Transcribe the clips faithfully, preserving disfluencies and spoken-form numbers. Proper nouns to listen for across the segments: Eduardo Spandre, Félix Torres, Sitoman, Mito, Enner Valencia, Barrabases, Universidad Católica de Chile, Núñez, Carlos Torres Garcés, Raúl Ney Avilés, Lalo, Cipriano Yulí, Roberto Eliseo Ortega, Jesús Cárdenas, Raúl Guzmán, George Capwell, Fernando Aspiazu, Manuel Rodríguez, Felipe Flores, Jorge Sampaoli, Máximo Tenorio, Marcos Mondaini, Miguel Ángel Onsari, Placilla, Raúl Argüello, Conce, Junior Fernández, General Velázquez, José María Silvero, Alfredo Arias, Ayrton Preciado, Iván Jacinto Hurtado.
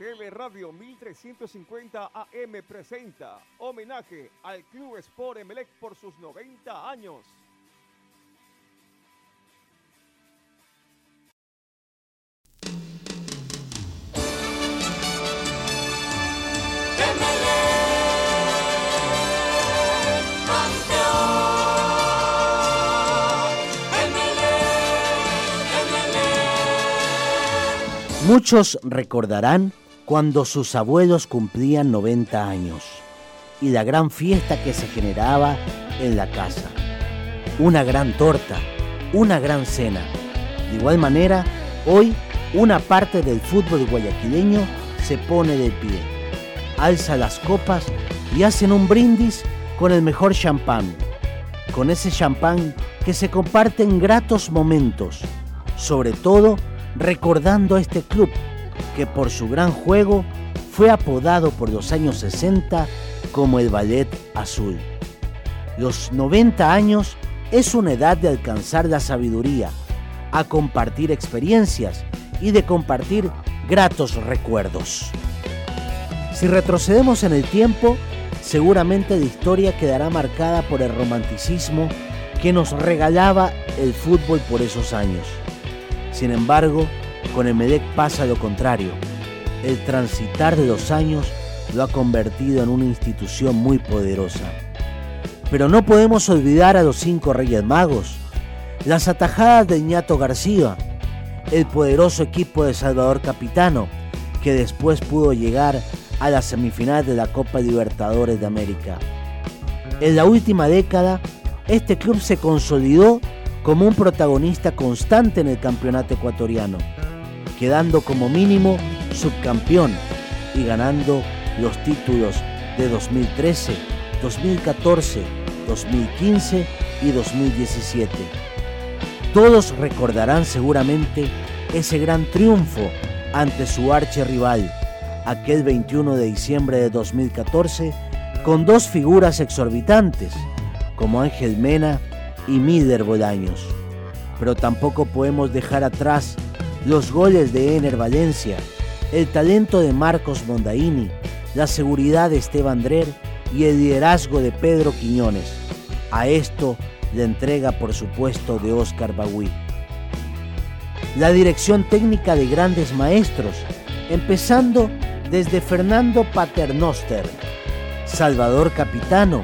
T V Radio mil trescientos cincuenta A M presenta homenaje al Club Sport Emelec por sus noventa años. Muchos recordarán cuando sus abuelos cumplían noventa años y la gran fiesta que se generaba en la casa. Una gran torta, una gran cena. De igual manera, hoy una parte del fútbol guayaquileño se pone de pie, alza las copas y hacen un brindis con el mejor champán. Con ese champán que se comparten gratos momentos, sobre todo recordando a este club que por su gran juego fue apodado por los años sesenta como el Ballet Azul. Los noventa años es una edad de alcanzar la sabiduría, a compartir experiencias y de compartir gratos recuerdos. Si retrocedemos en el tiempo, seguramente la historia quedará marcada por el romanticismo que nos regalaba el fútbol por esos años. Sin embargo, con Emelec pasa lo contrario. El transitar de los años lo ha convertido en una institución muy poderosa. Pero no podemos olvidar a los cinco Reyes Magos, las atajadas de Ñato García, el poderoso equipo de Salvador Capitano, que después pudo llegar a la semifinal de la Copa Libertadores de América. En la última década, este club se consolidó como un protagonista constante en el campeonato ecuatoriano, quedando como mínimo subcampeón y ganando los títulos de dos mil trece, dos mil catorce, dos mil quince y dos mil diecisiete. Todos recordarán seguramente ese gran triunfo ante su archirrival, aquel veintiuno de diciembre de dos mil catorce, con dos figuras exorbitantes, como Ángel Mena y Míder Bolaños. Pero tampoco podemos dejar atrás los goles de Enner Valencia, el talento de Marcos Mondaini, la seguridad de Esteban Dreer y el liderazgo de Pedro Quiñónez. A esto la entrega, por supuesto, de Oscar Bagüí. La dirección técnica de grandes maestros, empezando desde Fernando Paternoster, Salvador Capitano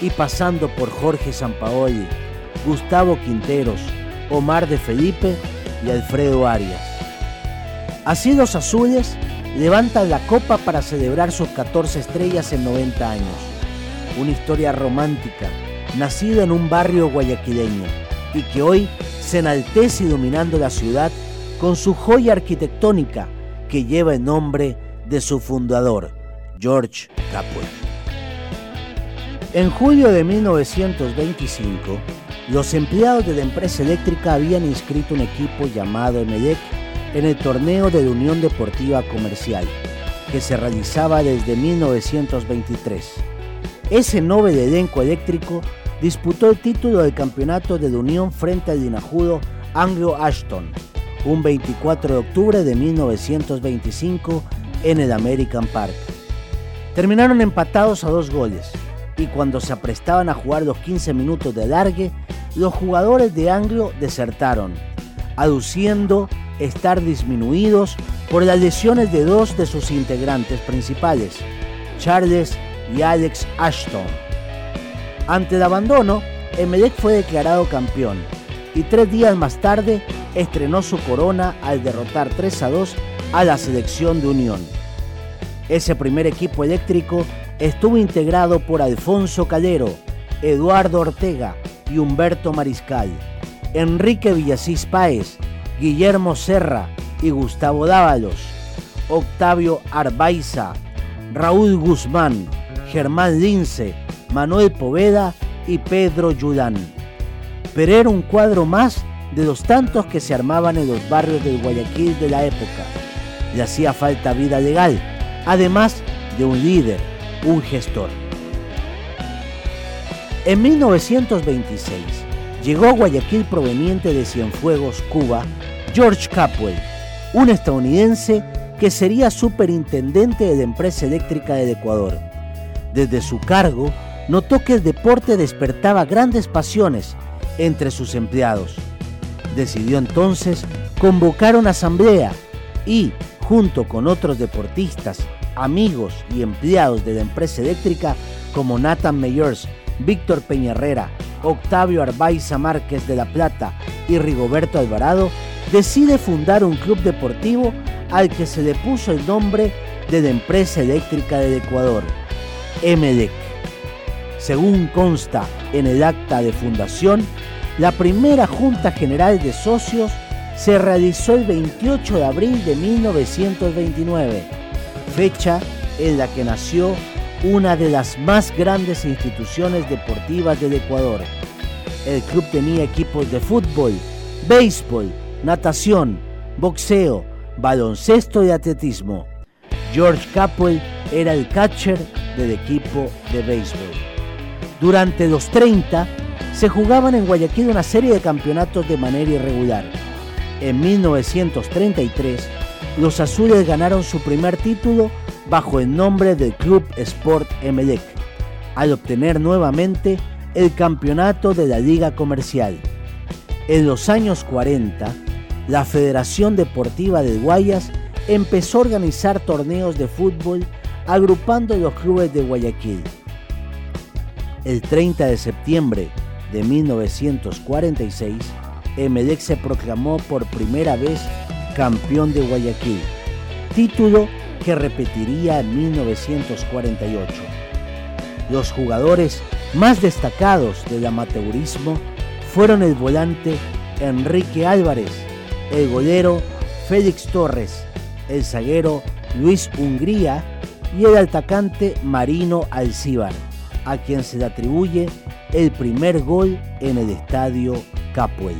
y pasando por Jorge Sampaoli, Gustavo Quinteros, Omar de Felippe y Alfredo Arias. Así los azules levantan la copa para celebrar sus catorce estrellas en noventa años. Una historia romántica, nacida en un barrio guayaquileño y que hoy se enaltece iluminando la ciudad con su joya arquitectónica que lleva el nombre de su fundador, George Capwell. En julio de mil novecientos veinticinco, los empleados de la empresa eléctrica habían inscrito un equipo llamado Emelec en el torneo de la Unión Deportiva Comercial, que se realizaba desde mil novecientos veintitrés. Ese novel elenco eléctrico disputó el título del campeonato de la Unión frente al linajudo Anglo Ashton, un veinticuatro de octubre de mil novecientos veinticinco en el American Park. Terminaron empatados a dos goles, y cuando se aprestaban a jugar los quince minutos de alargue, los jugadores de Anglo desertaron, aduciendo estar disminuidos por las lesiones de dos de sus integrantes principales, Charles y Alex Ashton. Ante el abandono, Emelec fue declarado campeón y tres días más tarde estrenó su corona al derrotar tres a dos a la selección de Unión. Ese primer equipo eléctrico estuvo integrado por Alfonso Calero, Eduardo Ortega y Humberto Mariscal, Enrique Villasís Paez, Guillermo Serra y Gustavo Dávalos, Octavio Arbaiza, Raúl Guzmán, Germán Lince, Manuel Poveda y Pedro Yulán. Pero era un cuadro más de los tantos que se armaban en los barrios del Guayaquil de la época. Le hacía falta vida legal, además de un líder, un gestor. En mil novecientos veintiséis llegó a Guayaquil, proveniente de Cienfuegos, Cuba, George Capwell, un estadounidense que sería superintendente de Empresa Eléctrica de Ecuador. Desde su cargo, notó que el deporte despertaba grandes pasiones entre sus empleados. Decidió entonces convocar una asamblea y, junto con otros deportistas, amigos y empleados de la empresa eléctrica como Nathan Meyers, Víctor Peñarrera, Octavio Arbaiza Márquez de La Plata y Rigoberto Alvarado, decide fundar un club deportivo al que se le puso el nombre de la empresa eléctrica del Ecuador, Emelec. Según consta en el acta de fundación, la primera Junta General de Socios se realizó el veintiocho de abril de mil novecientos veintinueve, fecha en la que nació una de las más grandes instituciones deportivas del Ecuador. El club tenía equipos de fútbol, béisbol, natación, boxeo, baloncesto y atletismo. George Capwell era el catcher del equipo de béisbol. Durante los treinta se jugaban en Guayaquil una serie de campeonatos de manera irregular. En mil novecientos treinta y tres, los azules ganaron su primer título bajo el nombre del Club Sport Emelec, al obtener nuevamente el campeonato de la Liga Comercial. En los años cuarenta, la Federación Deportiva del Guayas empezó a organizar torneos de fútbol agrupando los clubes de Guayaquil. El treinta de septiembre de mil novecientos cuarenta y seis, Emelec se proclamó por primera vez campeón de Guayaquil, título que repetiría en mil novecientos cuarenta y ocho. Los jugadores más destacados del amateurismo fueron el volante Enrique Álvarez, el golero Félix Torres, el zaguero Luis Hungría y el atacante Marino Alcíbar, a quien se le atribuye el primer gol en el Estadio Capwell.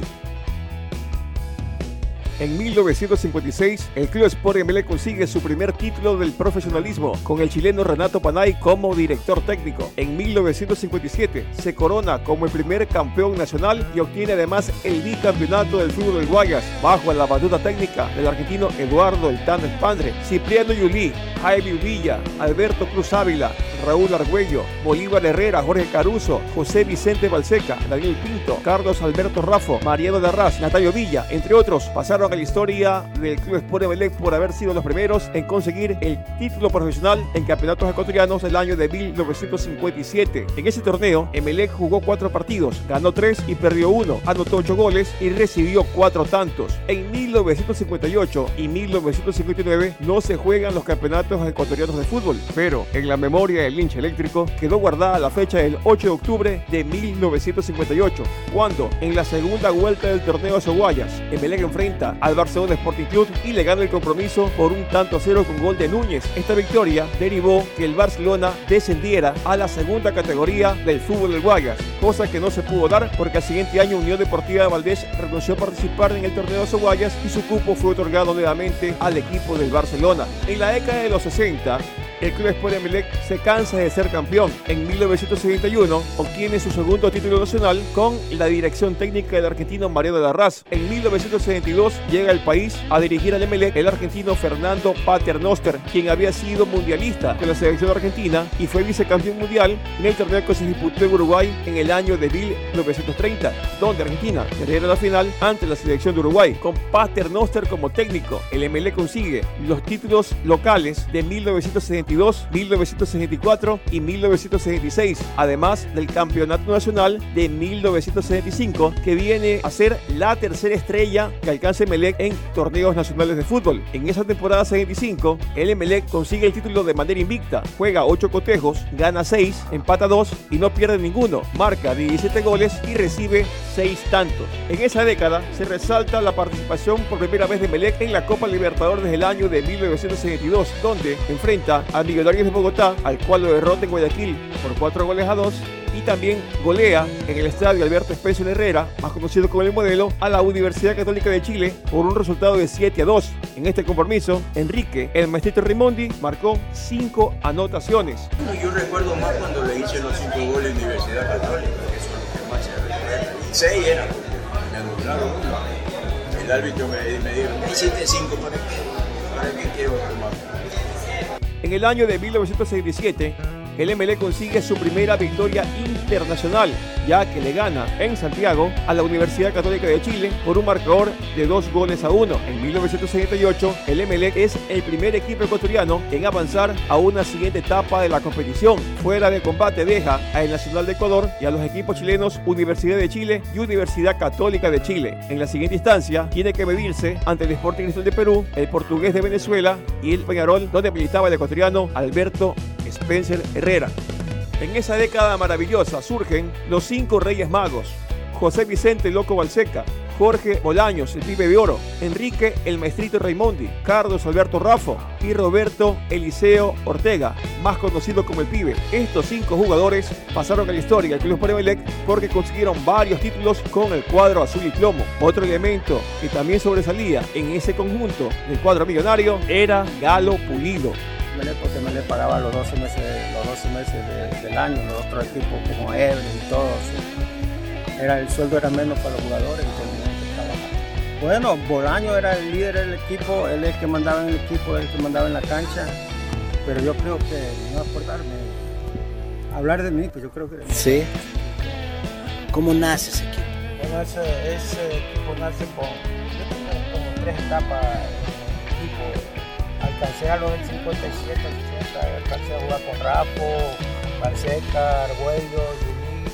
En mil novecientos cincuenta y seis, el Club Sport Emelec consigue su primer título del profesionalismo, con el chileno Renato Panay como director técnico. En mil novecientos cincuenta y siete, se corona como el primer campeón nacional y obtiene además el bicampeonato del fútbol del Guayas, bajo la batuta técnica del argentino Eduardo "El Tano" Spandre, Cipriano Yulí, Jaime Uvilla, Alberto Cruz Ávila, Raúl Argüello, Bolívar Herrera, Jorge Caruso, José Vicente Balseca, Daniel Pinto, Carlos Alberto Raffo, Mariano Darraz, Natalio Villa, entre otros, pasaron a la historia del Club Sport Emelec por haber sido los primeros en conseguir el título profesional en campeonatos ecuatorianos el año de mil novecientos cincuenta y siete. En ese torneo, Emelec jugó cuatro partidos, ganó tres y perdió uno, anotó ocho goles y recibió cuatro tantos. En mil novecientos cincuenta y ocho y mil novecientos cincuenta y nueve no se juegan los campeonatos ecuatorianos de fútbol, pero en la memoria el hincha eléctrico quedó guardada la fecha del ocho de octubre de mil novecientos cincuenta y ocho, cuando en la segunda vuelta del torneo de Soguayas, Emelec enfrenta al Barcelona Sporting Club y le gana el compromiso por un tanto a cero con gol de Núñez. Esta victoria derivó que el Barcelona descendiera a la segunda categoría del fútbol del Guayas, cosa que no se pudo dar porque al siguiente año Unión Deportiva de Valdés renunció a participar en el torneo de Soguayas y su cupo fue otorgado nuevamente al equipo del Barcelona. En la década de los sesenta, el Club Sport Emelec se cansa de ser campeón. En mil novecientos setenta y uno obtiene su segundo título nacional con la dirección técnica del argentino Mariano Darraz. En mil novecientos setenta y dos llega al país a dirigir al Emelec el argentino Fernando Paternoster, quien había sido mundialista con la selección argentina y fue vicecampeón mundial en el torneo que se disputó en Uruguay en el año de mil novecientos treinta, donde Argentina perdió la final ante la selección de Uruguay. Con Paternoster como técnico, el Emelec consigue los títulos locales de mil novecientos setenta y dos, mil novecientos setenta y cuatro y mil novecientos setenta y seis, además del campeonato nacional de mil novecientos setenta y cinco, que viene a ser la tercera estrella que alcanza Emelec en torneos nacionales de fútbol. En esa temporada setenta y cinco, el Emelec consigue el título de manera invicta, juega ocho cotejos, gana seis, empata dos y no pierde ninguno, marca diecisiete goles y recibe seis tantos. En esa década se resalta la participación por primera vez de Emelec en la Copa Libertadores del año de mil novecientos setenta y dos, donde enfrenta a Millonarios de Bogotá, al cual lo derrota en Guayaquil por cuatro goles a dos, y también golea en el estadio Alberto Spencer Herrera, más conocido como El Modelo, a la Universidad Católica de Chile por un resultado de siete a dos. En este compromiso, Enrique "El Maestrito" Raimondi marcó cinco anotaciones. Bueno, yo recuerdo más cuando le hice los cinco goles en la Universidad Católica, que son los que más se recuerdan. seis era, me anularon uno. El árbitro me, me dijo, me hiciste cinco, ¿para qué? En el año de mil novecientos sesenta y siete, el Emelec consigue su primera victoria internacional, ya que le gana en Santiago a la Universidad Católica de Chile por un marcador de dos goles a uno. En mil novecientos setenta y ocho, el Emelec es el primer equipo ecuatoriano en avanzar a una siguiente etapa de la competición. Fuera de combate deja al Nacional de Ecuador y a los equipos chilenos Universidad de Chile y Universidad Católica de Chile. En la siguiente instancia, tiene que medirse ante el Sporting Cristal de Perú, el Portugués de Venezuela y el Peñarol, donde militaba el ecuatoriano Alberto Spencer Herrera. En esa década maravillosa surgen los cinco Reyes Magos: José Vicente Loco Balseca, Jorge Bolaños, el Pibe de Oro, Enrique el Maestrito Raimondi, Carlos Alberto Raffo y Roberto Eliseo Ortega, más conocido como el Pibe. Estos cinco jugadores pasaron a la historia del Club Sport Emelec porque consiguieron varios títulos con el cuadro azul y plomo. Otro elemento que también sobresalía en ese conjunto del cuadro millonario era Galo Pulido. Porque me le pagaba los doce meses, los doce meses de, del año, los otros equipos como Ebre y todo. ¿Sí? Era, el sueldo era menos para los jugadores y tenían que trabajar. Bueno, Bolaño era el líder del equipo, él es el que mandaba en el equipo, él es el que mandaba en la cancha, pero yo creo que no aportarme, hablar de mí, pues yo creo que... Sí. ¿Cómo nace ese equipo? Bueno, ese, ese equipo nace con como tres etapas del equipo. Alcancé a los del cincuenta y siete, ochenta, alcancé a jugar con Rapo, Balseca, Arguello, Yulí,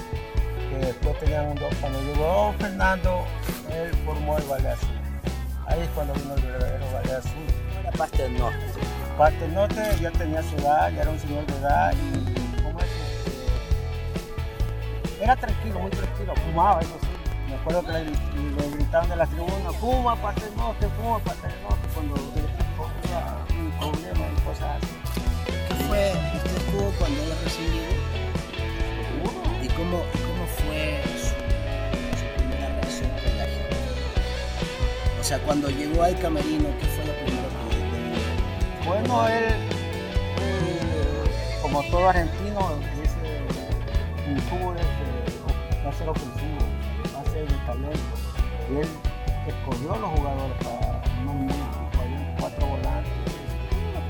que después tenían un dos. Cuando llegó oh, Fernando, él formó el Valle Azul. Ahí es cuando vino el verdadero Valle Azul. Era Paternoster. Paternoster ya tenía su edad, ya era un señor de edad y ¿cómo es? Era tranquilo, muy tranquilo, fumaba eso sí. Me acuerdo que le, le gritaban de las tribunas, fuma Paternoster, fuma Paternoster, cuando problemas y cosas así. ¿Qué fue? ¿Usted estuvo cuando lo recibió? ¿Y cómo, cómo fue su, su primera relación con la gente? O sea, cuando llegó al camerino, ¿qué fue lo primero que él? Bueno, él, eh, como todo argentino, ese cultura es, no ser ofensivo, va a ser de talento. Y él escogió a los jugadores para no cuatro volantes,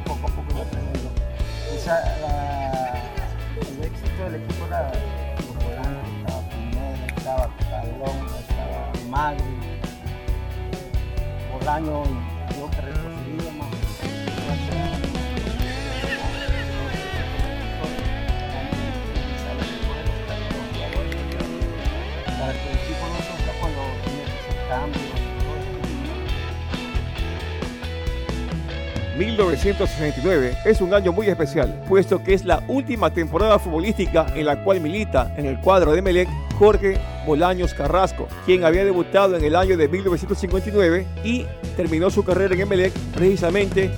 poco a poco lo aprendí. Esa, la, el éxito del equipo era los volantes, estaba Pineda, estaba Talón, estaba Magri, Bolaño, yo que retrocedíamos. Para que el equipo no sufra cuando tiene que hacer cambios. mil novecientos sesenta y nueve es un año muy especial, puesto que es la última temporada futbolística en la cual milita en el cuadro de Emelec Jorge Bolaños Carrasco, quien había debutado en el año de mil novecientos cincuenta y nueve y terminó su carrera en Emelec precisamente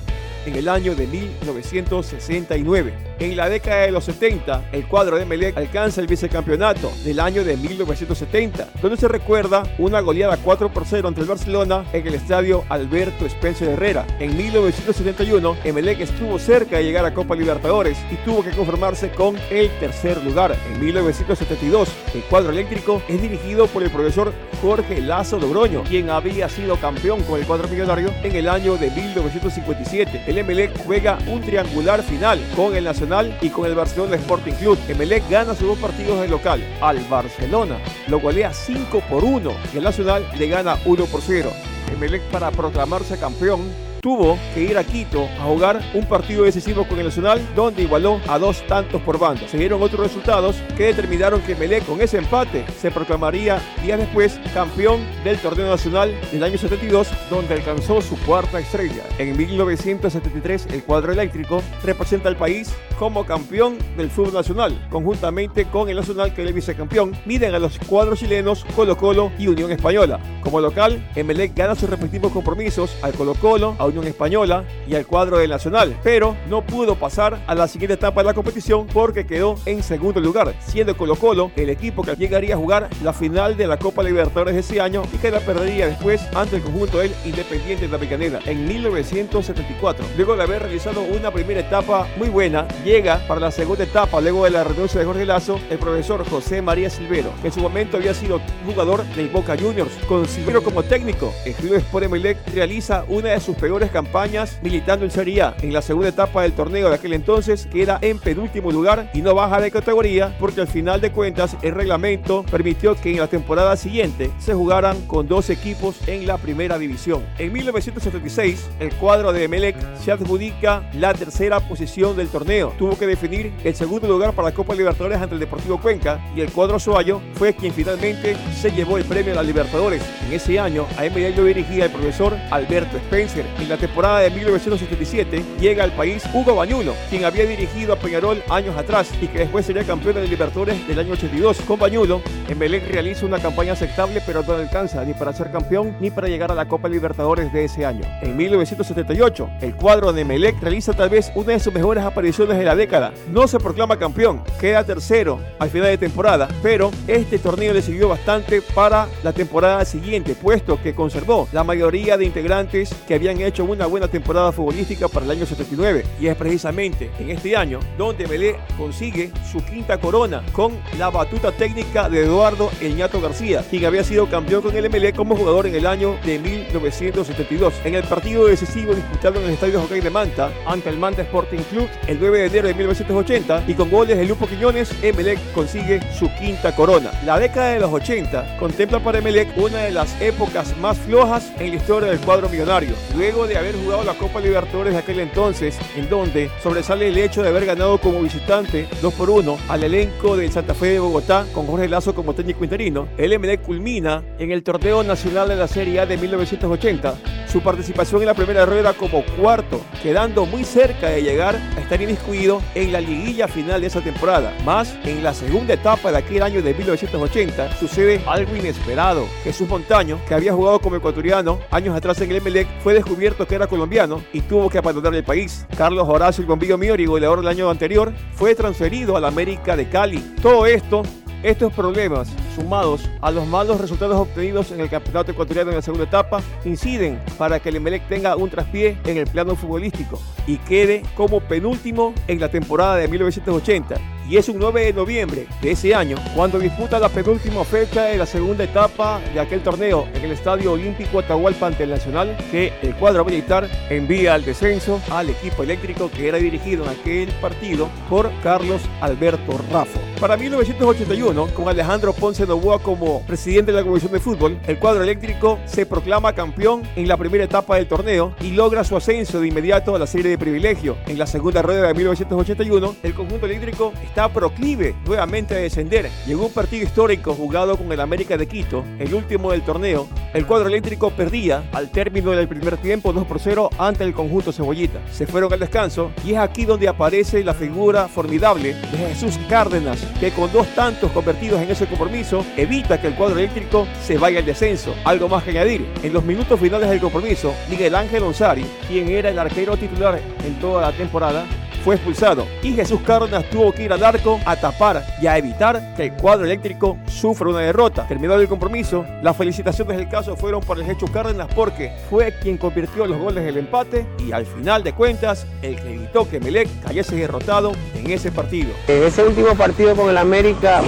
en el año de mil novecientos sesenta y nueve. En la década de los setenta, el cuadro de Emelec alcanza el vicecampeonato del año de mil novecientos setenta, donde se recuerda una goleada cuatro por cero ante el Barcelona en el estadio Alberto Spencer Herrera. En mil novecientos setenta y uno, Emelec estuvo cerca de llegar a Copa Libertadores y tuvo que conformarse con el tercer lugar. En mil novecientos setenta y dos, el cuadro eléctrico es dirigido por el profesor Jorge Lazo Logroño, quien había sido campeón con el cuadro millonario en el año de mil novecientos cincuenta y siete. El Emelec juega un triangular final con el Nacional y con el Barcelona Sporting Club. Emelec gana sus dos partidos de local al Barcelona, lo golea cinco por uno y el Nacional le gana uno por cero. Emelec, para proclamarse campeón, tuvo que ir a Quito a jugar un partido decisivo con el Nacional, donde igualó a dos tantos por bando. Se dieron otros resultados que determinaron que Emelec, con ese empate, se proclamaría días después campeón del torneo nacional del año setenta y dos, donde alcanzó su cuarta estrella. En mil novecientos setenta y tres, el cuadro eléctrico representa al país como campeón del fútbol nacional, conjuntamente con el Nacional, que es el vicecampeón. Miden a los cuadros chilenos Colo Colo y Unión Española. Como local, Emelec gana sus respectivos compromisos al Colo Colo, a Unión Española y al cuadro del Nacional, pero no pudo pasar a la siguiente etapa de la competición porque quedó en segundo lugar, siendo Colo Colo el equipo que llegaría a jugar la final de la Copa Libertadores de ese año y que la perdería después ante el conjunto del Independiente de la Picanera en mil novecientos setenta y cuatro. Luego de haber realizado una primera etapa muy buena, llega para la segunda etapa, luego de la renuncia de Jorge Lazo, el profesor José María Silvero, que en su momento había sido jugador del Boca Juniors. Con Silvero como técnico, el Club Sport Emelec realiza una de sus peores menores campañas militando en Serie A. En la segunda etapa del torneo de aquel entonces queda en penúltimo lugar y no baja de categoría, porque al final de cuentas el reglamento permitió que en la temporada siguiente se jugaran con dos equipos en la primera división. En mil novecientos setenta y seis el cuadro de Emelec se adjudica la tercera posición del torneo. Tuvo que definir el segundo lugar para la Copa Libertadores ante el Deportivo Cuenca y el cuadro soayo fue quien finalmente se llevó el premio a la Libertadores. En ese año a Emelec lo dirigía el profesor Alberto Spencer. En la temporada de mil novecientos setenta y siete llega al país Hugo Bañulo, quien había dirigido a Peñarol años atrás y que después sería campeón de Libertadores del año ochenta y dos. Con Bañulo, Emelec realiza una campaña aceptable, pero no alcanza ni para ser campeón ni para llegar a la Copa Libertadores de ese año. En mil novecientos setenta y ocho, el cuadro de Emelec realiza tal vez una de sus mejores apariciones de la década. No se proclama campeón, queda tercero al final de temporada, pero este torneo le sirvió bastante para la temporada siguiente, puesto que conservó la mayoría de integrantes que habían hecho una buena temporada futbolística para el año setenta y nueve, y es precisamente en este año donde Emelec consigue su quinta corona con la batuta técnica de Eduardo el Ñato García, quien había sido campeón con el Emelec como jugador en el año de mil novecientos setenta y dos. En el partido decisivo disputado en el Estadio Jockey de Manta ante el Manta Sporting Club el nueve de enero de mil novecientos ochenta y con goles de Lupo Quiñónez, Emelec consigue su quinta corona. La década de los ochenta contempla para Emelec una de las épocas más flojas en la historia del cuadro millonario, luego de haber jugado la Copa Libertadores de aquel entonces, en donde sobresale el hecho de haber ganado como visitante dos por uno al elenco del Santa Fe de Bogotá con Jorge Lazo como técnico interino. El Emelec culmina en el torneo nacional de la Serie A de mil novecientos ochenta su participación en la primera rueda como cuarto, quedando muy cerca de llegar a estar inmiscuido en la liguilla final de esa temporada. Más en la segunda etapa de aquel año de mil novecientos ochenta sucede algo inesperado. Jesús Montaño, que había jugado como ecuatoriano años atrás en el Emelec, fue descubierto que era colombiano y tuvo que abandonar el país. Carlos Horacio el Bombillo Miori, goleador del año anterior, fue transferido a la América de Cali. Todo esto Estos problemas, sumados a los malos resultados obtenidos en el campeonato ecuatoriano en la segunda etapa, inciden para que el Emelec tenga un traspié en el plano futbolístico y quede como penúltimo en la temporada de mil novecientos ochenta. Y es un nueve de noviembre de ese año cuando disputa la penúltima fecha de la segunda etapa de aquel torneo en el Estadio Olímpico Atahualpa ante el Nacional, que el cuadro militar envía al descenso al equipo eléctrico que era dirigido en aquel partido por Carlos Alberto Raffo. Para mil novecientos ochenta y uno, con Alejandro Ponce Novoa como presidente de la Comisión de Fútbol, el cuadro eléctrico se proclama campeón en la primera etapa del torneo y logra su ascenso de inmediato a la serie de privilegio. En la segunda rueda de mil novecientos ochenta y uno, el conjunto eléctrico está proclive nuevamente a descender. Llegó un partido histórico jugado con el América de Quito, el último del torneo. El cuadro eléctrico perdía al término del primer tiempo dos por cero ante el conjunto cebollita. Se fueron al descanso y es aquí donde aparece la figura formidable de Jesús Cárdenas, que con dos tantos convertidos en ese compromiso evita que el cuadro eléctrico se vaya al descenso. Algo más que añadir: en los minutos finales del compromiso, Miguel Ángel Onsari, quien era el arquero titular en toda la temporada, fue expulsado y Jesús Cárdenas tuvo que ir al arco a tapar y a evitar que el cuadro eléctrico sufra una derrota. Terminado el compromiso, las felicitaciones del caso fueron para el Jesús Cárdenas, porque fue quien convirtió los goles del empate y al final de cuentas el que evitó que Emelec cayese derrotado en ese partido. En ese último partido con el América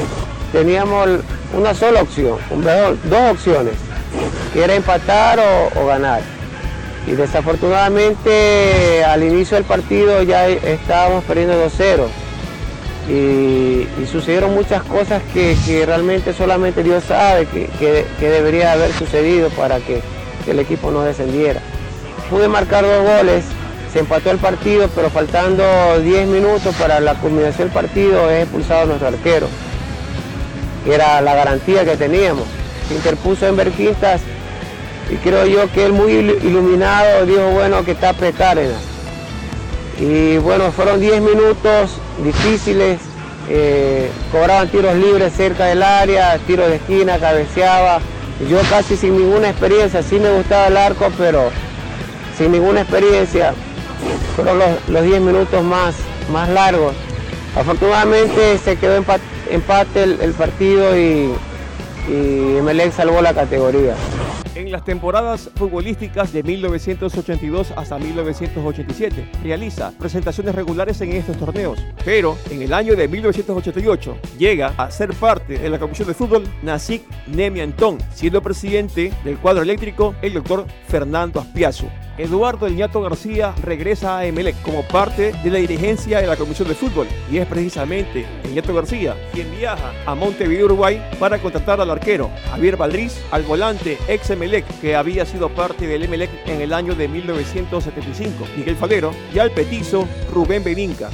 teníamos una sola opción, dos opciones, que era empatar o, o ganar. Y desafortunadamente al inicio del partido ya estábamos perdiendo dos cero y, y sucedieron muchas cosas que, que realmente solamente Dios sabe que, que, que debería haber sucedido para que, que el equipo no descendiera. Pude marcar dos goles, se empató el partido, pero faltando diez minutos para la culminación del partido es expulsado nuestro arquero, que era la garantía que teníamos. Se interpuso en Berquistas, y creo yo que él, muy iluminado, dijo, bueno, que tape Cárdenas. Y bueno, fueron diez minutos difíciles, eh, cobraban tiros libres cerca del área, tiros de esquina, cabeceaba. Yo casi sin ninguna experiencia, sí me gustaba el arco, pero sin ninguna experiencia. Fueron los diez minutos más, más largos. Afortunadamente se quedó empate, empate el, el partido y, y Emelec salvó la categoría. En las temporadas futbolísticas de mil novecientos ochenta y dos hasta mil novecientos ochenta y siete realiza presentaciones regulares en estos torneos, pero en el año de mil novecientos ochenta y ocho llega a ser parte de la Comisión de Fútbol Nasik Nemiantón, siendo presidente del cuadro eléctrico el doctor Fernando Aspiazu. Eduardo el Ñato García regresa a Emelec como parte de la dirigencia de la Comisión de Fútbol, y es precisamente el Ñato García quien viaja a Montevideo, Uruguay, para contratar al arquero Javier Valdriz, al volante ex Emelec que había sido parte del Emelec en el año de mil novecientos setenta y cinco, Miguel Falero, y al petizo Rubén Beninca.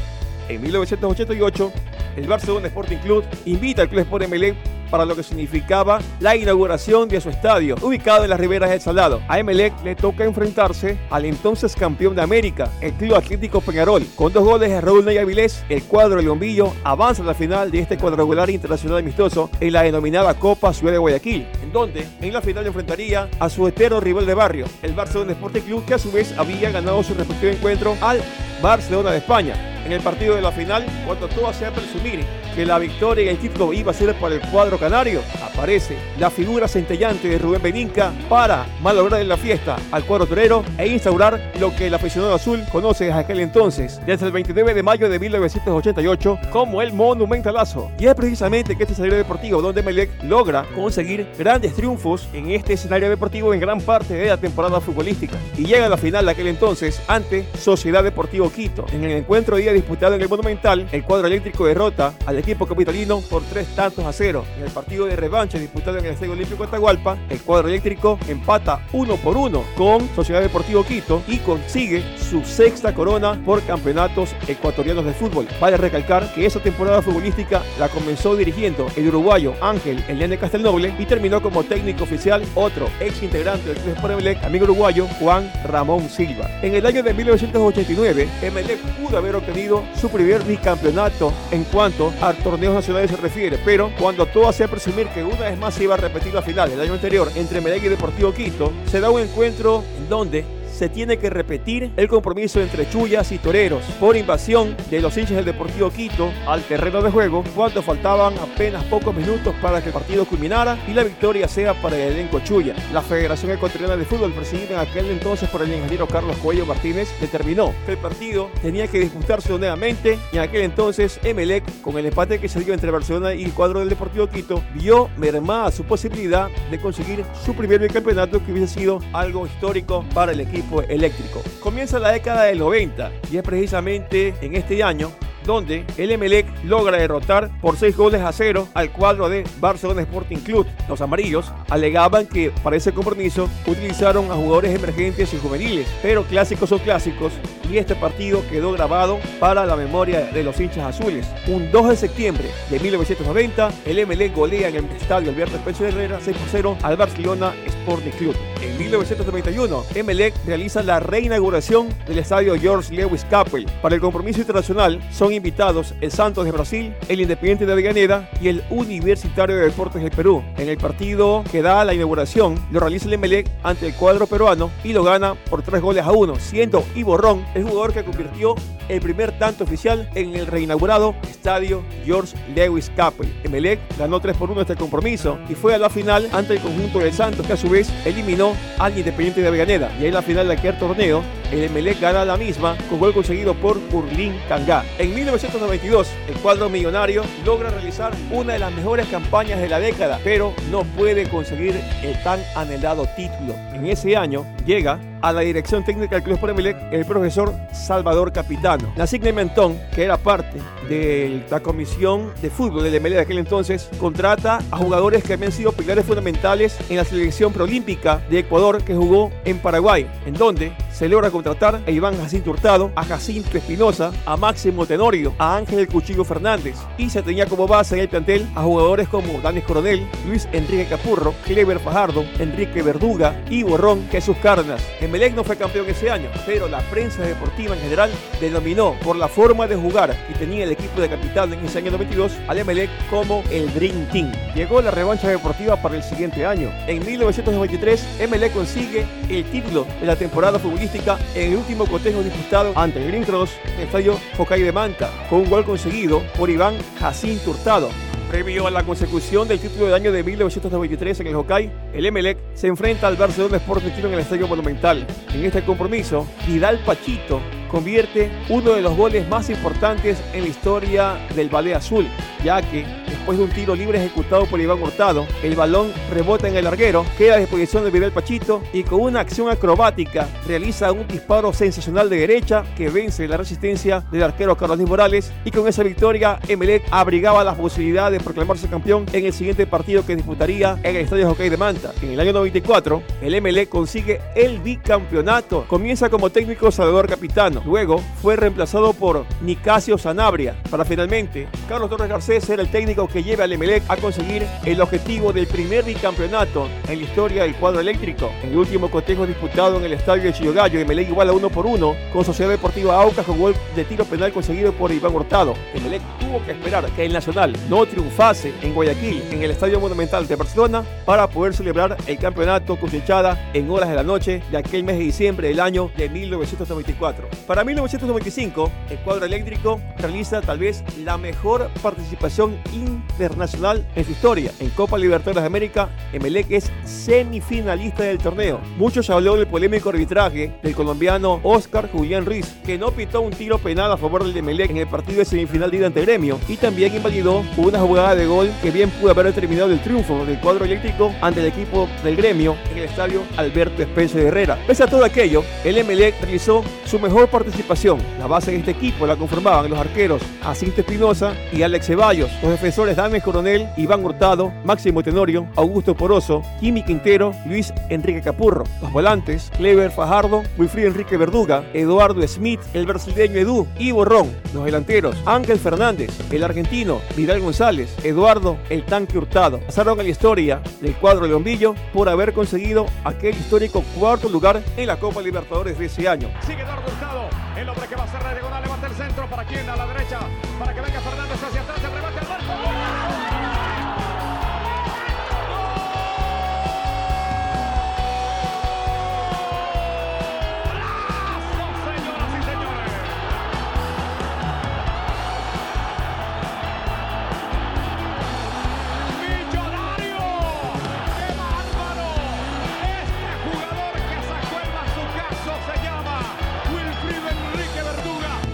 En mil novecientos ochenta y ocho, el Barcelona Sporting Club invita al Club Sport Emelec para lo que significaba la inauguración de su estadio, ubicado en las riberas del Salado. A Emelec le toca enfrentarse al entonces campeón de América, el Club Atlético Peñarol. Con dos goles de Raúl Ney Avilés, el cuadro del bombillo avanza a la final de este cuadrangular internacional amistoso en la denominada Copa Ciudad de Guayaquil, en donde en la final enfrentaría a su eterno rival de barrio, el Barcelona Sporting Club, que a su vez había ganado su respectivo encuentro al Barcelona de España. En el partido de la final, cuando todo hacía presumir que la victoria y el título iba a ser para el cuadro canario, aparece la figura centellante de Rubén Beninca para malograr en la fiesta al cuadro torero e instaurar lo que el aficionado azul conoce desde aquel entonces, desde el veintinueve de mayo de mil novecientos ochenta y ocho, como el monumentalazo. Y es precisamente que este escenario deportivo donde Emelec logra conseguir grandes triunfos en este escenario deportivo en gran parte de la temporada futbolística, y llega a la final de aquel entonces ante Sociedad Deportivo Quito. En el encuentro día disputado en el Monumental, el cuadro eléctrico derrota al equipo capitalino por tres tantos a cero. En el partido de revancha disputado en el Estadio Olímpico de Atahualpa, el cuadro eléctrico empata uno por uno con Sociedad Deportivo Quito y consigue su sexta corona por campeonatos ecuatorianos de fútbol. Vale recalcar que esa temporada futbolística la comenzó dirigiendo el uruguayo Ángel el Nene Castelnoble y terminó como técnico oficial otro ex integrante del Club Sport Emelec, amigo uruguayo Juan Ramón Silva. En el año de mil novecientos ochenta y nueve, Emelec pudo haber obtenido su primer bicampeonato en cuanto a torneos nacionales se refiere, pero cuando todo hacía presumir que una vez más se iba a repetir la final del año anterior entre Emelec y Deportivo Quito, se da un encuentro en donde se tiene que repetir el compromiso entre Chuyas y Toreros por invasión de los hinchas del Deportivo Quito al terreno de juego, cuando faltaban apenas pocos minutos para que el partido culminara y la victoria sea para el elenco Chuya. La Federación Ecuatoriana de Fútbol, presidida en aquel entonces por el ingeniero Carlos Coello Martínez, determinó que el partido tenía que disputarse nuevamente, y en aquel entonces Emelec, con el empate que se dio entre Barcelona y el cuadro del Deportivo Quito, vio mermada su posibilidad de conseguir su primer bicampeonato, que hubiese sido algo histórico para el equipo eléctrico. Comienza la década del noventa y es precisamente en este año donde el Emelec logra derrotar por seis goles a cero al cuadro de Barcelona Sporting Club. Los amarillos alegaban que para ese compromiso utilizaron a jugadores emergentes y juveniles, pero clásicos son clásicos y este partido quedó grabado para la memoria de los hinchas azules. Un dos de septiembre de mil novecientos noventa, el Emelec golea en el estadio Alberto Spencer Herrera seis por cero al Barcelona Sporting Club. En mil novecientos noventa y uno, Emelec realiza la reinauguración del estadio George Capwell. Para el compromiso internacional son invitados el Santos de Brasil, el Independiente de Avellaneda y el Universitario de Deportes del Perú. En el partido que da la inauguración lo realiza el Emelec ante el cuadro peruano y lo gana por tres goles a uno, siendo Iborrón el jugador que convirtió el primer tanto oficial en el reinaugurado estadio George Lewis Capwell. Emelec ganó tres por uno este compromiso y fue a la final ante el conjunto del Santos, que a su vez eliminó al Independiente de Avellaneda. Y en la final de aquel torneo, el Emelec gana la misma con gol conseguido por Urlín Cangá. En mil novecientos noventa y dos, el cuadro millonario logra realizar una de las mejores campañas de la década, pero no puede conseguir el tan anhelado título. En ese año llega a la dirección técnica del Club Sport Emelec el profesor Salvador Capitano. La Signa Mentón, que era parte de la comisión de fútbol del Emelec de aquel entonces, contrata a jugadores que habían sido pilares fundamentales en la selección preolímpica de Ecuador que jugó en Paraguay, en donde se logra contratar a Iván Jacinto Hurtado, a Jacinto Espinosa, a Máximo Tenorio, a Ángel El Cuchillo Fernández, y se tenía como base en el plantel a jugadores como Danis Coronel, Luis Enrique Capurro, Clever Fajardo, Enrique Verduga, Iborrón, Jesús Carnas. Emelec no fue campeón ese año, pero la prensa deportiva en general denominó por la forma de jugar y tenía el equipo de capital en ese año noventa y dos al Emelec como el Dream Team. Llegó la revancha deportiva para el siguiente año. En mil novecientos noventa y tres, Emelec consigue el título de la temporada futbolística en el último cotejo disputado ante el Green Cross en el estadio Focay de Manta, con un gol conseguido por Iván Jacinto Hurtado. Previo a la consecución del título del año de mil novecientos noventa y tres en el Hokkaï, el Emelec se enfrenta al Barcelona Sporting Club en el Estadio Monumental. En este compromiso, Vidal Pachito convierte uno de los goles más importantes en la historia del ballet azul ya que después de un tiro libre ejecutado por Iván Hurtado, el balón rebota en el larguero, queda a disposición de Vidal Pachito y con una acción acrobática realiza un disparo sensacional de derecha que vence la resistencia del arquero Carlos Luis Morales, y con esa victoria Emelec abrigaba la posibilidad de proclamarse campeón en el siguiente partido que disputaría en el Estadio Jockey de Manta. En el año noventa y cuatro, el Emelec consigue el bicampeonato. Comienza como técnico Salvador Capitano, luego fue reemplazado por Nicasio Sanabria, para finalmente Carlos Torres Garcés era el técnico que lleva al Emelec a conseguir el objetivo del primer bicampeonato en la historia del cuadro eléctrico. En el último cotejo disputado en el Estadio de Chillogallo, Emelec iguala uno por uno con Sociedad Deportiva Aucas con gol de tiro penal conseguido por Iván Hurtado. Emelec tuvo que esperar que el Nacional no triunfase en Guayaquil, en el Estadio Monumental de Barcelona, para poder celebrar el campeonato con su hinchada en horas de la noche de aquel mes de diciembre del año de mil novecientos noventa y cuatro. Para mil novecientos noventa y cinco, el cuadro eléctrico realiza tal vez la mejor participación internacional en su historia. En Copa Libertadores de América, Emelec es semifinalista del torneo. Mucho se habló del polémico arbitraje del colombiano Oscar Julián Riz, que no pitó un tiro penal a favor del Emelec en el partido de semifinal de ida ante Gremio, y también invalidó una jugada de gol que bien pudo haber determinado el triunfo del cuadro eléctrico ante el equipo del Gremio en el estadio Alberto Spencer Herrera. Pese a todo aquello, el Emelec realizó su mejor participación. La base de este equipo la conformaban los arqueros Jacinto Espinosa y Alex Ceballos, los defensores Dames Coronel, Iván Hurtado, Máximo Tenorio, Augusto Poroso, Jimmy Quintero, Luis Enrique Capurro, los volantes Clever Fajardo, Wilfrido Enrique Verduga, Eduardo Smith, el brasileño Edu y Borrón, los delanteros Ángel Fernández, el argentino Vidal González, Eduardo el Tanque Hurtado. Pasaron a la historia del cuadro leombillo por haber conseguido aquel histórico cuarto lugar en la Copa Libertadores de ese año. Sigue Eduardo Hurtado, el hombre que va a hacer la diagonal, levanta el centro, ¿para quién? A la derecha, para que venga Fernández hacia atrás, el remate al marco.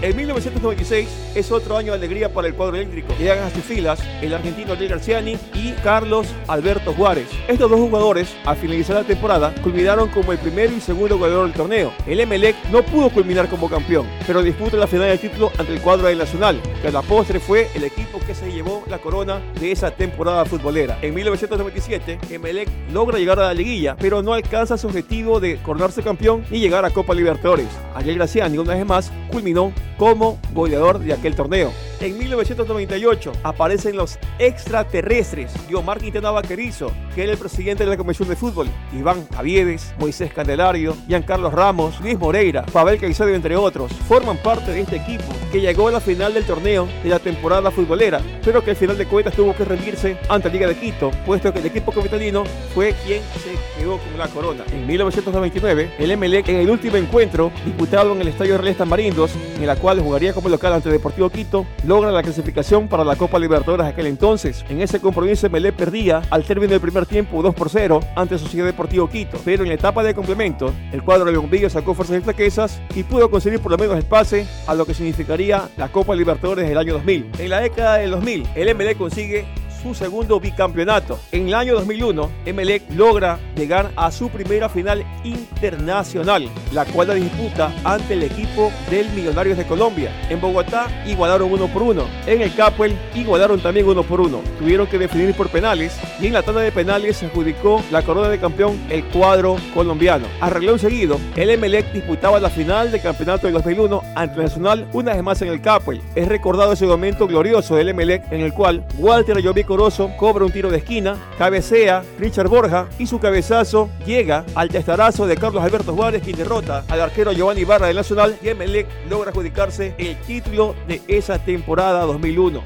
En mil novecientos noventa y seis es otro año de alegría para el cuadro eléctrico. Llegan a sus filas el argentino Ariel Garciani y Carlos Alberto Juárez. Estos dos jugadores, al finalizar la temporada, culminaron como el primero y segundo goleador del torneo. El Emelec no pudo culminar como campeón, pero disputa la final del título ante el cuadro del Nacional, que a la postre fue el equipo que se llevó la corona de esa temporada futbolera. En mil novecientos noventa y siete, Emelec logra llegar a la liguilla, pero no alcanza su objetivo de coronarse campeón ni llegar a Copa Libertadores. Ariel Garciani, una vez más, culminó como goleador de aquel torneo. En mil novecientos noventa y ocho aparecen los extraterrestres de Omar Quintana Vaquerizo, que era el presidente de la Comisión de Fútbol, Iván Javiedes, Moisés Candelario, Giancarlo Ramos, Luis Moreira, Pavel Caicedo, entre otros, forman parte de este equipo que llegó a la final del torneo de la temporada futbolera, pero que al final de cuentas tuvo que rendirse ante la Liga de Quito, puesto que el equipo capitalino fue quien se quedó con la corona. En mil novecientos noventa y nueve, el Emelec, en el último encuentro disputado en el Estadio Reales Tamarindos, en la cual jugaría como local ante Deportivo Quito, logra la clasificación para la Copa Libertadores de aquel entonces. En ese compromiso, Emelec perdía al término del primer tiempo dos por cero ante Sociedad Deportivo Quito, pero en la etapa de complemento, el cuadro de Bombillo sacó fuerzas y flaquezas y pudo conseguir por lo menos el pase a lo que significaría la Copa Libertadores del año dos mil. En la década del dos mil, el Emelec consigue su segundo bicampeonato. En el año dos mil uno, Emelec logra llegar a su primera final internacional, la cual la disputa ante el equipo del Millonarios de Colombia. En Bogotá igualaron uno por uno. En el Capwell igualaron también uno por uno. Tuvieron que definir por penales y en la tanda de penales se adjudicó la corona de campeón el cuadro colombiano. A renglón seguido, el Emelec disputaba la final del campeonato del dos mil uno ante el Nacional, una vez más en el Capwell. Es recordado ese momento glorioso del Emelec en el cual Walter Ayovico Corozo cobra un tiro de esquina, cabecea Richard Borja y su cabezazo llega al testarazo de Carlos Alberto Juárez, quien derrota al arquero Giovanni Barra del Nacional, y Emelec logra adjudicarse el título de esa temporada dos mil uno.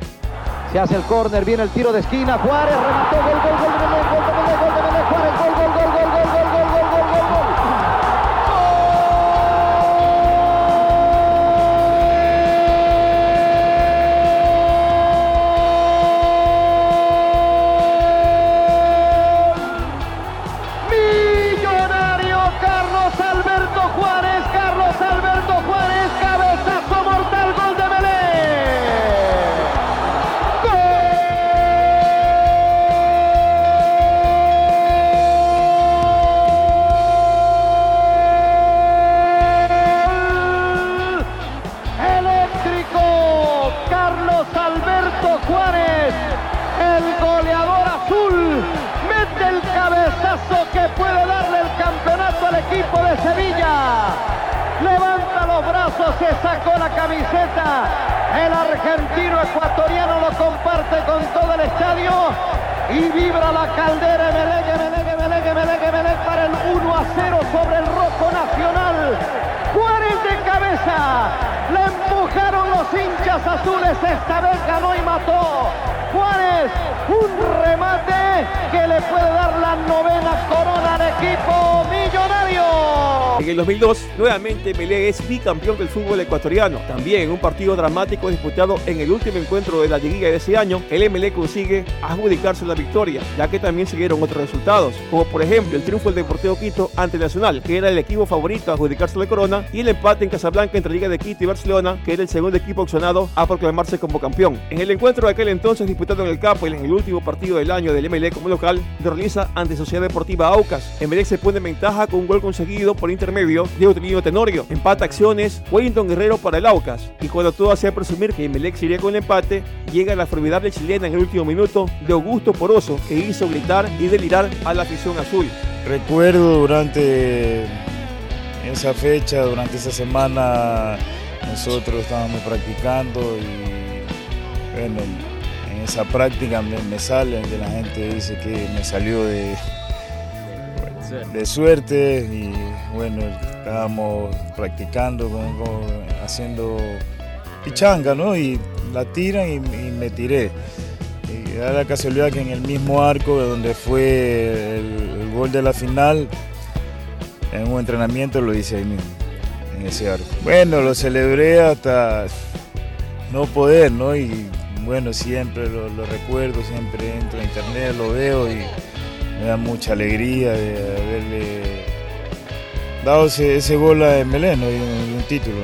Se hace el córner, viene el tiro de esquina, Juárez remató, gol, gol, gol, gol, gol, gol, gol, gol, gol, gol, Juárez, gol, gol, gol, gol, gol, gol, gol, gol, gol, gol, gol. Cabezazo mortal, gol de Belén. ¡Gol! equipo de Sevilla. Levanta los brazos, se sacó la camiseta. El argentino ecuatoriano lo comparte con todo el estadio y vibra la caldera. Emelec, Emelec, Emelec, Emelec, Emelec para el uno a cero sobre el rojo nacional. Juárez de cabeza, le empujaron los hinchas azules, esta vez ganó y mató. Juárez, un remate que le puede dar la novena corona al equipo millonario. En el dos mil dos, nuevamente Emelec es bicampeón del fútbol ecuatoriano. También en un partido dramático disputado en el último encuentro de la liguilla de ese año, el Emelec consigue adjudicarse la victoria, ya que también siguieron otros resultados, como por ejemplo el triunfo del Deportivo Quito ante Nacional, que era el equipo favorito a adjudicarse la corona, y el empate en Casablanca entre Liga de Quito y Barcelona, que era el segundo equipo opcionado a proclamarse como campeón. En el encuentro de aquel entonces disputado en el Capwell, en el último partido del año del Emelec como local, lo realiza ante Sociedad Deportiva Aucas. Emelec se pone en ventaja con un gol conseguido por intermedio de Eugenio Tenorio. Empata acciones Wellington Guerrero para el Aucas, y cuando todo hacía presumir que Emelec se iría con el empate, llega la formidable chilena en el último minuto de Augusto Poroso, que hizo gritar y delirar a la afición azul. Recuerdo durante esa fecha, durante esa semana, nosotros estábamos practicando y bueno, en esa práctica me, me salen, que la gente dice que me salió de, de suerte, y bueno, estábamos practicando, haciendo pichanga, ¿no? Y la tiran y, y me tiré. Y da la casualidad que en el mismo arco donde fue el, el gol de la final, en un entrenamiento lo hice ahí mismo, en ese arco. Bueno, lo celebré hasta no poder, ¿no? Y bueno, siempre lo, lo recuerdo, siempre entro a internet, lo veo y me da mucha alegría de haberle dado ese, ese gol a Emelec, ¿no? Y un, un título.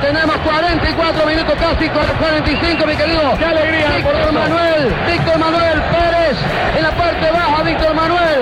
Tenemos cuarenta y cuatro minutos casi, cuarenta y cinco, mi querido. ¡Qué alegría! Víctor Manuel, Víctor Manuel Pérez en la parte baja, Víctor Manuel.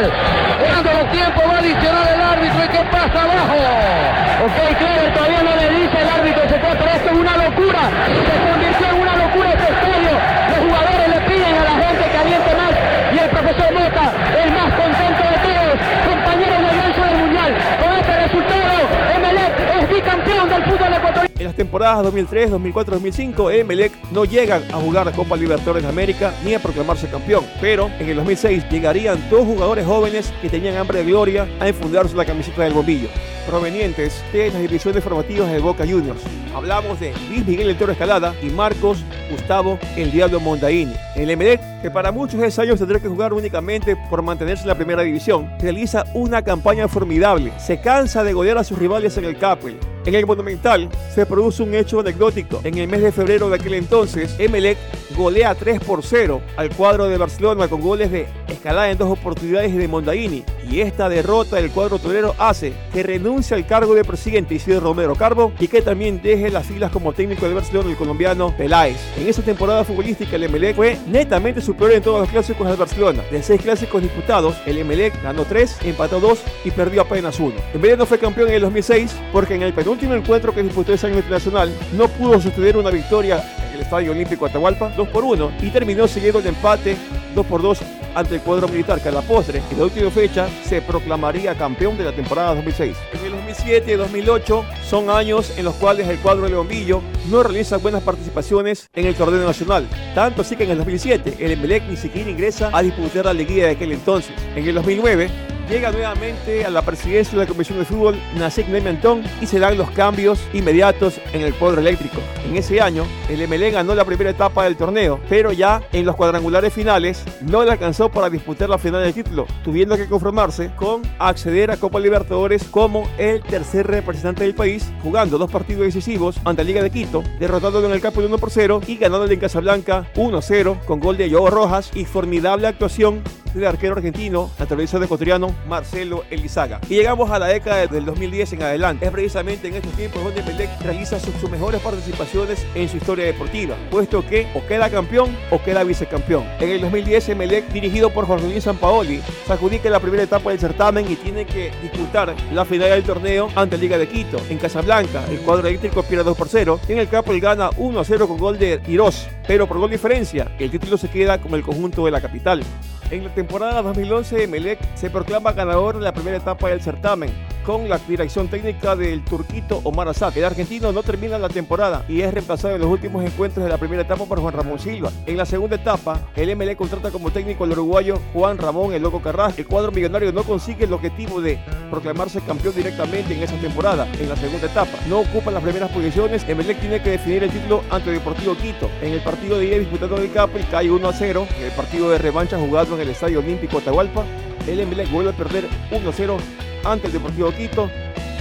Cuando los tiempos va a adicionar el árbitro, ¿y qué pasa abajo? Ok, claro, todavía no le dice el árbitro, se fue, pero esto es una locura. Se convirtió en una locura este estadio. Los jugadores le piden a la gente que aviente más y el profesor Mota, el más contento de todos, compañero de gancho del Mundial. Con este resultado, Emelec es bicampeón del fútbol ecuatoriano. En las temporadas dos mil tres, dos mil cuatro, dos mil cinco, Emelec no llegan a jugar la Copa Libertadores de América ni a proclamarse campeón, pero en el dos mil seis llegarían dos jugadores jóvenes que tenían hambre de gloria a enfundarse la camiseta del bombillo, provenientes de las divisiones formativas de Boca Juniors. Hablamos de Luis Miguel El Toro Escalada y Marcos Gustavo El Diablo Mondaini. El Emelec, que para muchos ensayos tendrá que jugar únicamente por mantenerse en la primera división, realiza una campaña formidable, se cansa de golear a sus rivales en el Capwell. En el Monumental se produce un hecho anecdótico. En el mes de febrero de aquel entonces, Emelec golea tres por cero al cuadro de Barcelona con goles de Escalada en dos oportunidades de Mondaini. Y esta derrota del cuadro torero hace que renuncie al cargo de presidente Isidro Romero Carbo y que también deje las filas como técnico de Barcelona el colombiano Peláez. En esa temporada futbolística, el Emelec fue netamente superior en todos los clásicos al Barcelona. De seis clásicos disputados, el Emelec ganó tres, empató dos y perdió apenas uno. Emelec no fue campeón en el dos mil seis porque en el penúltimo último encuentro que disputó ese año internacional no pudo sostener una victoria en el Estadio Olímpico Atahualpa dos por uno y terminó siguiendo el empate dos por dos ante el cuadro militar, que a la postre, en la última fecha, se proclamaría campeón de la temporada dos mil seis. En el dos mil siete y dos mil ocho son años en los cuales el cuadro de Leombillo no realiza buenas participaciones en el torneo nacional, tanto así que en el dos mil siete el Emelec ni siquiera ingresa a disputar la liguilla de aquel entonces. En el dos mil nueve llega nuevamente a la presidencia de la Comisión de Fútbol Nasik Neymentón y se dan los cambios inmediatos en el cuadro eléctrico. En ese año, el Emelec ganó la primera etapa del torneo, pero ya en los cuadrangulares finales no le alcanzó para disputar la final del título, tuviendo que conformarse con acceder a Copa Libertadores como el tercer representante del país, jugando dos partidos decisivos ante la Liga de Quito, derrotándolo en el campo de uno por cero y ganándole en Casablanca uno cero con gol de Joao Rojas y formidable actuación del arquero argentino, naturalizado ecuatoriano Marcelo Elizaga. Y llegamos a la década del dos mil diez en adelante. Es precisamente en estos tiempos donde Emelec realiza sus, sus mejores participaciones en su historia deportiva, puesto que o queda campeón o queda vicecampeón. En el dos mil diez, Emelec, dirigido por Jorge Luis Sampaoli, se adjudica la primera etapa del certamen y tiene que disputar la final del torneo ante la Liga de Quito. En Casablanca, el cuadro eléctrico pierde dos por cero y en el Capwell gana uno a cero con gol de Irós, pero por gol diferencia, el título se queda con el conjunto de la capital. En la temporada dos mil once, Emelec se proclama ganador de la primera etapa del certamen, con la dirección técnica del turquito Omar Azad. El argentino no termina la temporada y es reemplazado en los últimos encuentros de la primera etapa por Juan Ramón Silva. En la segunda etapa, el M L E contrata como técnico al uruguayo Juan Ramón El Loco Carrasco. El cuadro millonario no consigue el objetivo de proclamarse campeón directamente en esa temporada. En la segunda etapa, no ocupan las primeras posiciones. Emelec tiene que definir el título ante Deportivo Quito. En el partido de ida disputado en el Capwell cae uno a cero. En el partido de revancha jugado en el Estadio Olímpico Atahualpa, el Emelec vuelve a perder uno a cero ante el Deportivo Quito,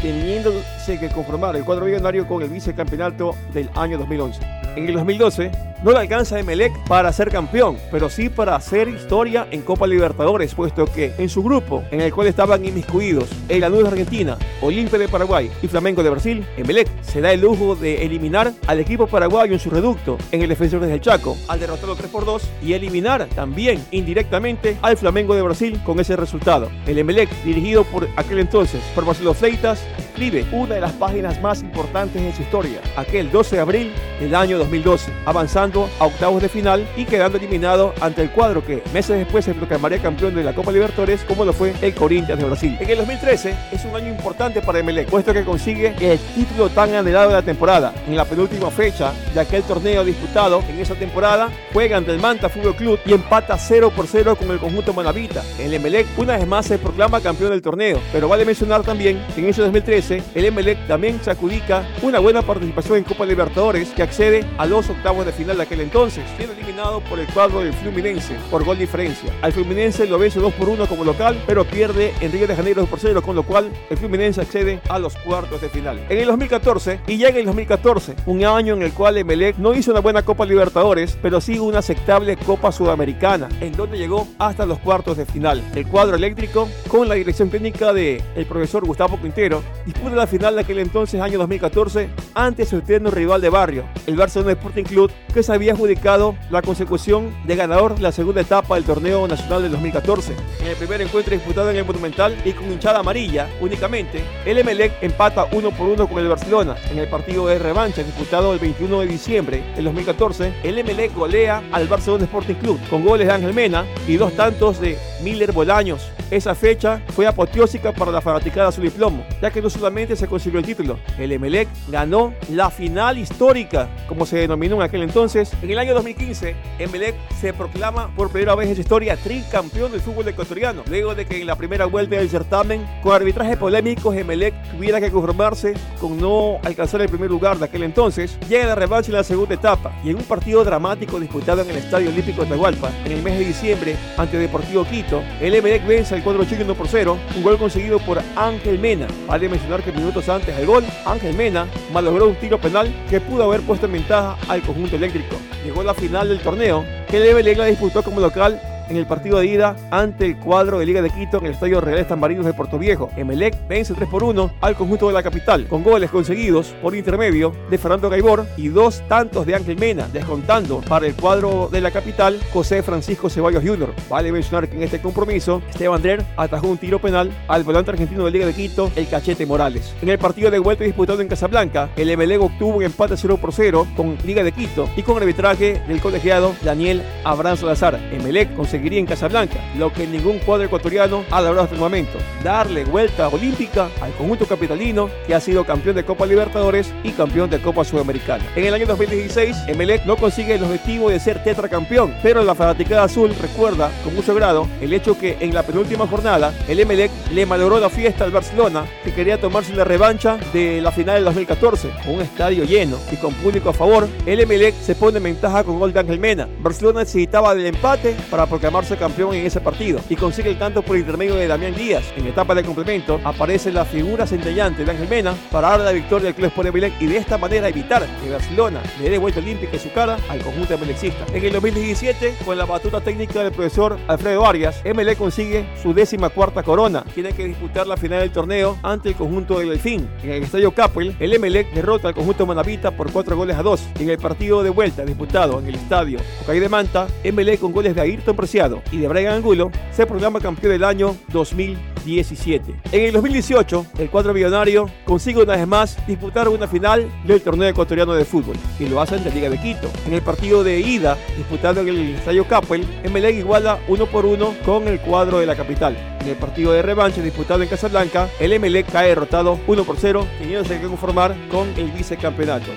teniéndose que conformar el cuadro millonario con el vicecampeonato del año dos mil once. En el dos mil doce no le alcanza a Emelec para ser campeón, pero sí para hacer historia en Copa Libertadores, puesto que en su grupo, en el cual estaban inmiscuidos el Lanús de Argentina, Olimpia de Paraguay y Flamengo de Brasil, Emelec se da el lujo de eliminar al equipo paraguayo en su reducto, en el Defensores del Chaco, al derrotarlo tres por dos y eliminar también indirectamente al Flamengo de Brasil con ese resultado. El Emelec, dirigido por aquel entonces por Marcelo Fleitas, escribe una de las páginas más importantes de su historia, aquel doce de abril del año dos mil doce, avanzando a octavos de final y quedando eliminado ante el cuadro que meses después se proclamaría campeón de la Copa Libertadores, como lo fue el Corinthians de Brasil. En el dos mil trece es un año importante para Emelec, puesto que consigue el título tan anhelado de la temporada. En la penúltima fecha de aquel torneo disputado en esa temporada, juega ante el Manta Fútbol Club y empata cero por cero con el conjunto manabita. El Emelec una vez más se proclama campeón del torneo, pero vale mencionar también que en ese dos mil trece el Emelec también se adjudica una buena participación en Copa Libertadores, que accede a los octavos de final de aquel entonces, siendo eliminado por el cuadro del Fluminense por gol diferencia. Al Fluminense lo vence dos por uno como local, pero pierde en Río de Janeiro dos por cero, con lo cual el Fluminense accede a los cuartos de final. En el dos mil catorce, y llega el dos mil catorce, un año en el cual Emelec no hizo una buena Copa Libertadores, pero sí una aceptable Copa Sudamericana, en donde llegó hasta los cuartos de final. El cuadro eléctrico, con la dirección técnica de el profesor Gustavo Quintero, disputa la final de aquel entonces, año dos mil catorce, ante su eterno rival de barrio, el Barcelona Sporting Club, que se había adjudicado la consecución de ganador de la segunda etapa del torneo nacional del dos mil catorce. En el primer encuentro disputado en el Monumental y con hinchada amarilla únicamente, el Emelec empata uno por uno con el Barcelona. En el partido de revancha disputado el veintiuno de diciembre del dos mil catorce, el Emelec golea al Barcelona Sporting Club con goles de Ángel Mena y dos tantos de Miller Bolaños. Esa fecha fue apoteósica para la fanaticada azul y plomo, ya que no solamente se consiguió el título, el Emelec ganó la final histórica, como se denominó en aquel entonces. En el año dos mil quince, Emelec se proclama por primera vez en su historia tricampeón del fútbol ecuatoriano, luego de que en la primera vuelta del certamen, con arbitrajes polémicos, Emelec tuviera que conformarse con no alcanzar el primer lugar de aquel entonces. Llega la revancha en la segunda etapa, y en un partido dramático disputado en el Estadio Olímpico de Atahualpa, en el mes de diciembre, ante Deportivo Quito, el Emelec vence el cuadro chico uno por cero, un gol conseguido por Ángel Mena. Vale mencionar que minutos antes del gol, Ángel Mena malogró un tiro penal que pudo haber puesto en ventaja al conjunto eléctrico. Llegó la final del torneo, que el Emelec la disputó como local en el partido de ida ante el cuadro de Liga de Quito en el Estadio Reales Tambarinos de Puerto Viejo. Emelec vence tres por uno al conjunto de la capital, con goles conseguidos por intermedio de Fernando Gaibor y dos tantos de Ángel Mena, descontando para el cuadro de la capital José Francisco Ceballos junior Vale mencionar que en este compromiso, Esteban Dreer atajó un tiro penal al volante argentino de Liga de Quito, el Cachete Morales. En el partido de vuelta disputado en Casablanca, el Emelec obtuvo un empate cero por cero con Liga de Quito y con arbitraje del colegiado Daniel Abrán Salazar. Emelec consiguió conseguiría en Casablanca, lo que ningún cuadro ecuatoriano ha logrado hasta el momento: darle vuelta olímpica al conjunto capitalino, que ha sido campeón de Copa Libertadores y campeón de Copa Sudamericana. En el año dos mil dieciséis, Emelec no consigue el objetivo de ser tetracampeón, pero la fanaticada azul recuerda con mucho agrado el hecho que en la penúltima jornada el Emelec le malogró la fiesta al Barcelona, que quería tomarse la revancha de la final del dos mil catorce, con un estadio lleno y con público a favor. El Emelec se pone en ventaja con gol de Ángel Mena. Barcelona necesitaba del empate para proclamarse campeón en ese partido y consigue el tanto por intermedio de Damián Díaz. En etapa de complemento aparece la figura centellante de Ángel Mena para dar la victoria al Club Sport Emelec y de esta manera evitar que Barcelona le dé vuelta olímpica en su cara al conjunto emelecista. En el dos mil diecisiete, con la batuta técnica del profesor Alfredo Arias, Emelec consigue su décima cuarta corona. Tiene que disputar la final del torneo ante el conjunto del Delfín. En el estadio Capwell, el Emelec derrota al conjunto manabita por cuatro goles a dos. En el partido de vuelta disputado en el estadio Ocaí de Manta, Emelec con goles de Ayrton Preciado y de Brian Angulo se proclama campeón del año dos mil diecisiete. En el dos mil dieciocho, el cuadro millonario consigue una vez más disputar una final del torneo ecuatoriano de fútbol y lo hace en la Liga de Quito. En el partido de ida disputado en el estadio Capwell, Emelec iguala uno por uno con el cuadro de la capital. En el partido de revancha disputado en Casablanca, el Emelec cae derrotado uno por cero, teniéndose que conformar con el vicecampeonato.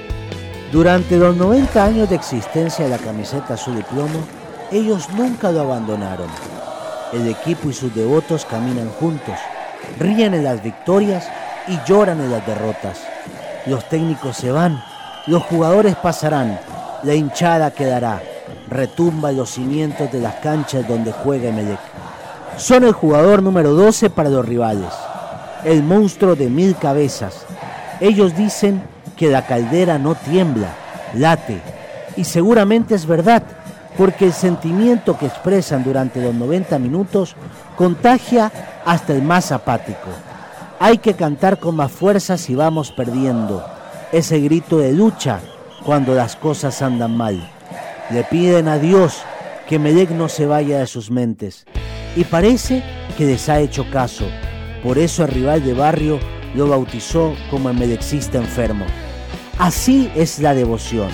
Durante los noventa años de existencia de la camiseta azul y plomo, ellos nunca lo abandonaron. El equipo y sus devotos caminan juntos, ríen en las victorias y lloran en las derrotas. Los técnicos se van, los jugadores pasarán, la hinchada quedará, retumba en los cimientos de las canchas donde juega Emelec. Son el jugador número doce para los rivales, el monstruo de mil cabezas. Ellos dicen que la caldera no tiembla, late, y seguramente es verdad, porque el sentimiento que expresan durante los noventa minutos contagia hasta el más apático. Hay que cantar con más fuerza si vamos perdiendo, ese grito de lucha cuando las cosas andan mal. Le piden a Dios que Emelec no se vaya de sus mentes, y parece que les ha hecho caso. Por eso el rival de barrio lo bautizó como emelecista enfermo. Así es la devoción,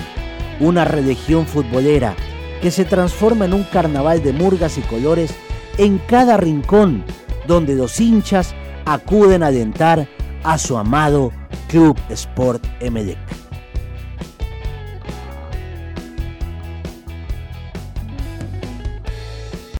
una religión futbolera que se transforma en un carnaval de murgas y colores en cada rincón donde los hinchas acuden a alentar a su amado Club Sport Emelec.